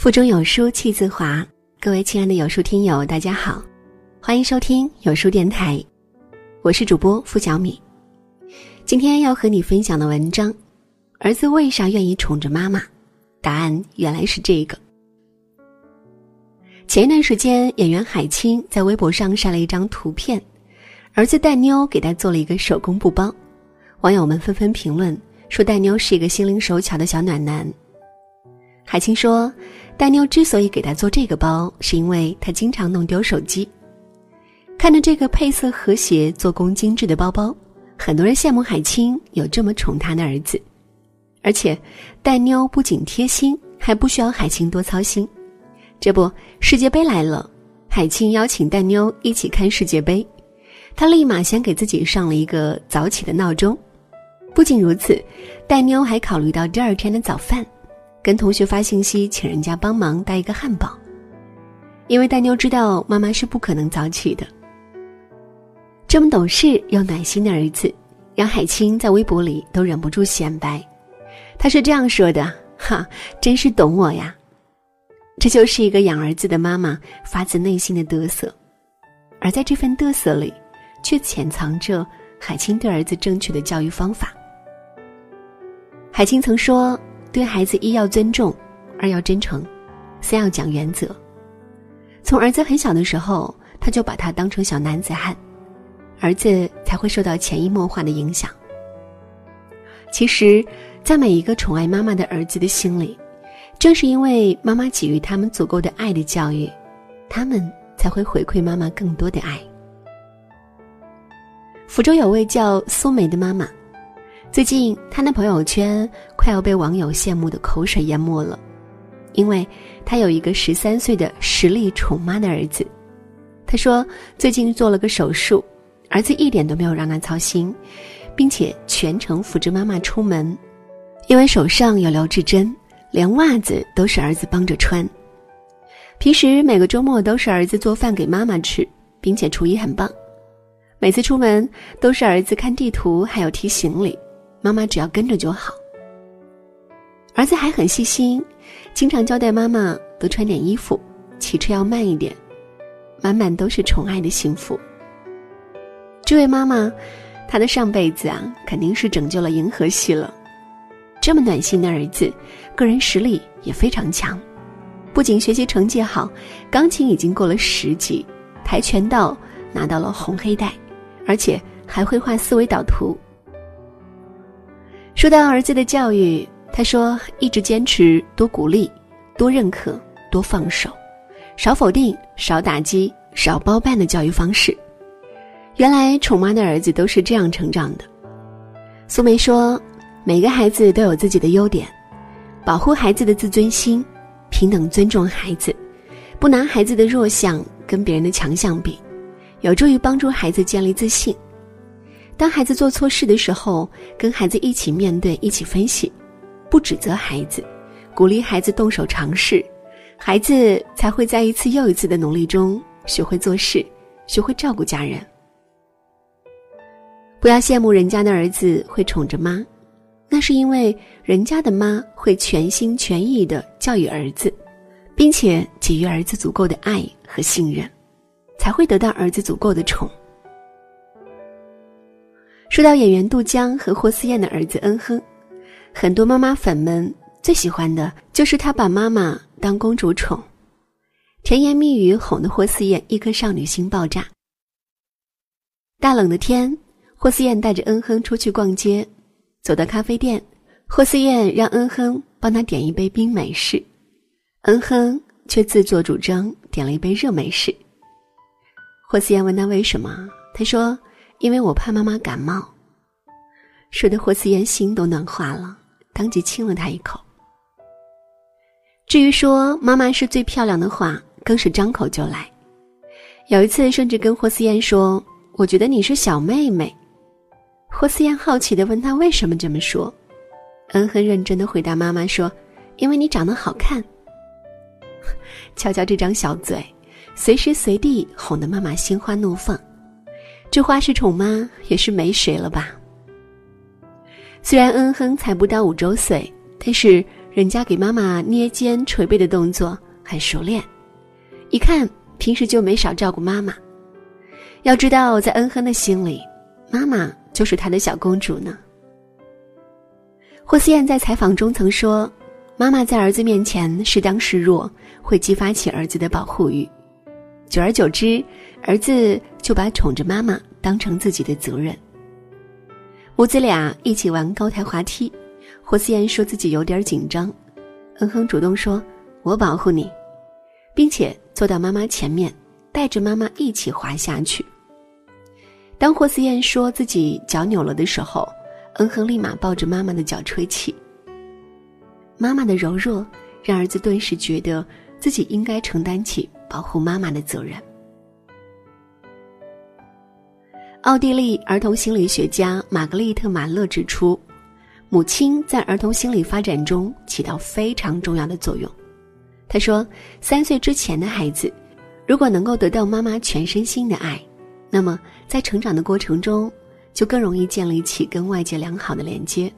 腹中有书气自华，各位亲爱的有书听友，大家好，欢迎收听有书电台，我是主播付小米。今天要和你分享的文章，儿子为啥愿意宠着妈妈？答案原来是这个。前一段时间，演员海清在微博上晒了一张图片，儿子戴妞给他做了一个手工布包，网友们纷纷评论说戴妞是一个心灵手巧的小暖男。海清说，戴妞之所以给他做这个包，是因为他经常弄丢手机。看着这个配色和谐、做工精致的包包，很多人羡慕海清有这么宠他的儿子。而且戴妞不仅贴心，还不需要海清多操心。这不，世界杯来了，海清邀请戴妞一起看世界杯，他立马先给自己上了一个早起的闹钟。不仅如此，戴妞还考虑到第二天的早饭，跟同学发信息请人家帮忙带一个汉堡，因为戴妞知道妈妈是不可能早起的。这么懂事又暖心的儿子，让海清在微博里都忍不住显摆，他是这样说的：哈，真是懂我呀。这就是一个养儿子的妈妈发自内心的嘚瑟，而在这份嘚瑟里，却潜藏着海清对儿子正确的教育方法。海清曾说，对孩子一要尊重，二要真诚，三要讲原则。从儿子很小的时候，他就把他当成小男子汉，儿子才会受到潜移默化的影响。其实，在每一个宠爱妈妈的儿子的心里，正是因为妈妈给予他们足够的爱的教育，他们才会回馈妈妈更多的爱。福州有位叫苏梅的妈妈，最近她的朋友圈快要被网友羡慕的口水淹没了，因为她有一个13岁的实力宠妈的儿子。她说最近做了个手术，儿子一点都没有让她操心，并且全程扶着妈妈出门，因为手上有留置针，连袜子都是儿子帮着穿。平时每个周末都是儿子做饭给妈妈吃，并且厨艺很棒。每次出门都是儿子看地图还有提行李，妈妈只要跟着就好。儿子还很细心，经常交代妈妈多穿点衣服，骑车要慢一点，满满都是宠爱的幸福。这位妈妈，她的上辈子啊，肯定是拯救了银河系了。这么暖心的儿子，个人实力也非常强，不仅学习成绩好，钢琴已经过了10级，跆拳道拿到了红黑带，而且还会画思维导图。说到儿子的教育，他说一直坚持多鼓励，多认可，多放手，少否定，少打击，少包办的教育方式。原来宠妈的儿子都是这样成长的。苏梅说，每个孩子都有自己的优点，保护孩子的自尊心，平等尊重孩子，不拿孩子的弱项跟别人的强项比，有助于帮助孩子建立自信。当孩子做错事的时候，跟孩子一起面对，一起分析，不指责孩子，鼓励孩子动手尝试，孩子才会在一次又一次的努力中学会做事，学会照顾家人。不要羡慕人家的儿子会宠着妈，那是因为人家的妈会全心全意地教育儿子，并且给予儿子足够的爱和信任，才会得到儿子足够的宠。说到演员杜江和霍思燕的儿子恩亨，很多妈妈粉们最喜欢的就是他把妈妈当公主宠，甜言蜜语哄得霍思燕一颗少女心爆炸。大冷的天，霍思燕带着恩亨出去逛街，走到咖啡店，霍思燕让恩亨帮他点一杯冰美式，恩亨却自作主张点了一杯热美式。霍思燕问他为什么，他说因为我怕妈妈感冒。说的霍思燕心都暖化了，当即亲了他一口。至于说妈妈是最漂亮的话，更是张口就来，有一次甚至跟霍思燕说，我觉得你是小妹妹。霍思燕好奇地问他为什么这么说，恩很认真地回答妈妈说，因为你长得好看。瞧瞧这张小嘴，随时随地哄得妈妈心花怒放，这花式宠妈也是没谁了吧。虽然恩亨才不到5周岁，但是人家给妈妈捏肩捶背的动作很熟练，一看平时就没少照顾妈妈。要知道，在恩亨的心里，妈妈就是她的小公主呢。霍思燕在采访中曾说，妈妈在儿子面前适当示弱，会激发起儿子的保护欲，久而久之，儿子就把宠着妈妈当成自己的责任。母子俩一起玩高台滑梯，霍思燕说自己有点紧张，恩亨主动说我保护你，并且坐到妈妈前面，带着妈妈一起滑下去。当霍思燕说自己脚扭了的时候，恩亨立马抱着妈妈的脚吹气。妈妈的柔弱让儿子顿时觉得自己应该承担起保护妈妈的责任。奥地利儿童心理学家玛格丽特·马勒指出，母亲在儿童心理发展中起到非常重要的作用。她说，3岁之前的孩子如果能够得到妈妈全身心的爱，那么在成长的过程中就更容易建立起跟外界良好的连接。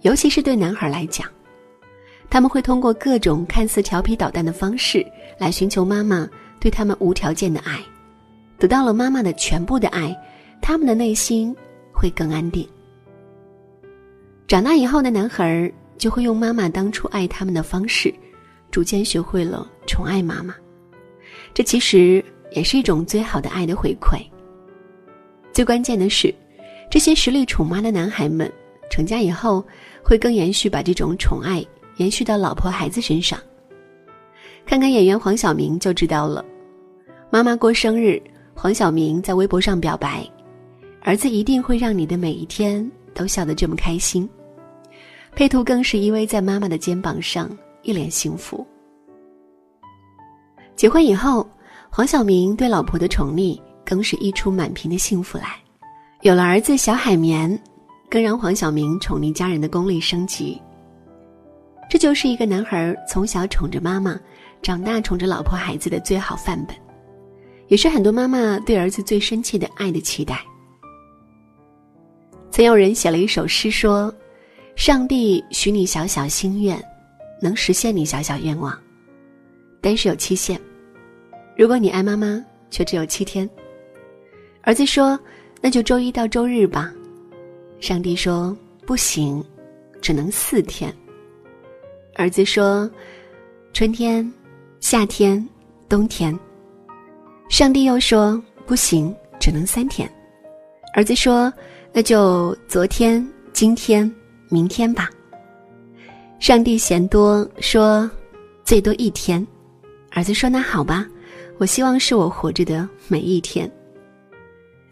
尤其是对男孩来讲，他们会通过各种看似调皮捣蛋的方式来寻求妈妈对他们无条件的爱，得到了妈妈的全部的爱，他们的内心会更安定。长大以后的男孩就会用妈妈当初爱他们的方式，逐渐学会了宠爱妈妈，这其实也是一种最好的爱的回馈。最关键的是，这些实力宠妈的男孩们成家以后会更延续把这种宠爱延续到老婆孩子身上。看看演员黄晓明就知道了，妈妈过生日，黄晓明在微博上表白，儿子一定会让你的每一天都笑得这么开心。配图更是依偎在妈妈的肩膀上，一脸幸福。结婚以后，黄晓明对老婆的宠溺更是溢出满屏的幸福来。有了儿子小海绵，更让黄晓明宠溺家人的功力升级。这就是一个男孩从小宠着妈妈，长大宠着老婆孩子的最好范本，也是很多妈妈对儿子最深切的爱的期待。曾有人写了一首诗说，上帝许你小小心愿，能实现你小小愿望，但是有期限，如果你爱妈妈却只有7天。儿子说，那就周一到周日吧。上帝说，不行，只能4天。儿子说，春天、夏天、冬天。上帝又说，不行，只能3天。儿子说，那就昨天、今天、明天吧。上帝嫌多，说最多1天。儿子说，那好吧，我希望是我活着的每一天。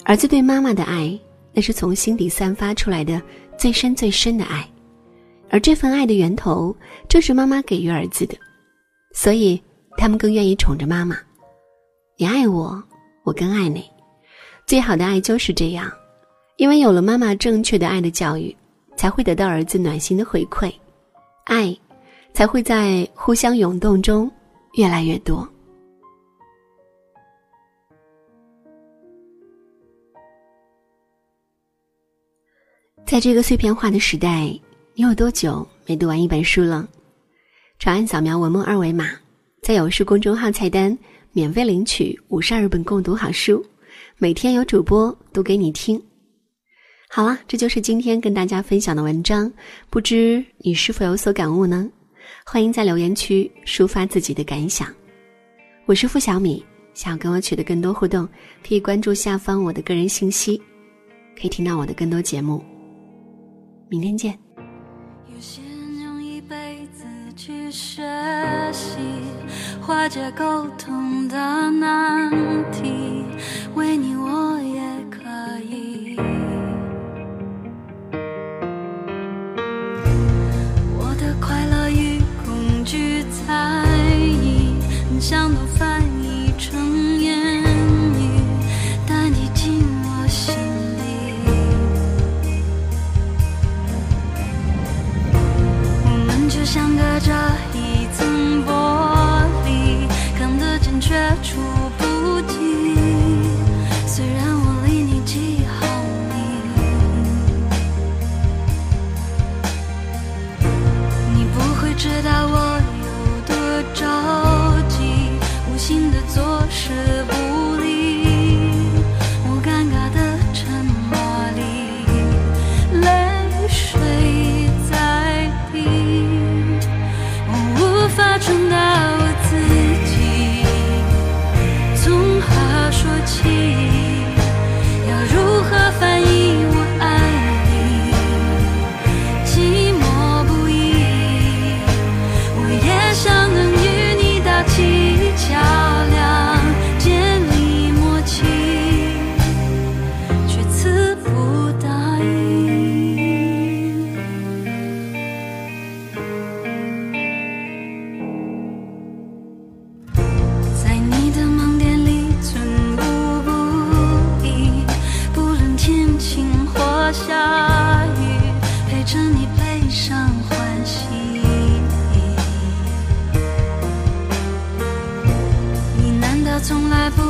儿子对妈妈的爱，那是从心底散发出来的最深最深的爱，而这份爱的源头正是妈妈给予儿子的，所以他们更愿意宠着妈妈。你爱我，我更爱你。最好的爱就是这样，因为有了妈妈正确的爱的教育，才会得到儿子暖心的回馈，爱才会在互相涌动中越来越多。在这个碎片化的时代，你有多久没读完一本书了？长按扫描文末二维码，在有书公众号菜单免费领取52本共读好书，每天有主播读给你听。好了，这就是今天跟大家分享的文章，不知你是否有所感悟呢？欢迎在留言区抒发自己的感想。我是付小米，想要跟我取得更多互动，可以关注下方我的个人信息，可以听到我的更多节目。明天见。有些人用一辈子去学习化解沟通的难题，为你我也可以。我的快乐与恐惧猜疑，很像都翻译成言语，带你进我心。像隔着一层玻璃，看得见却触不及。虽然陪着你悲伤欢喜，你难道从来不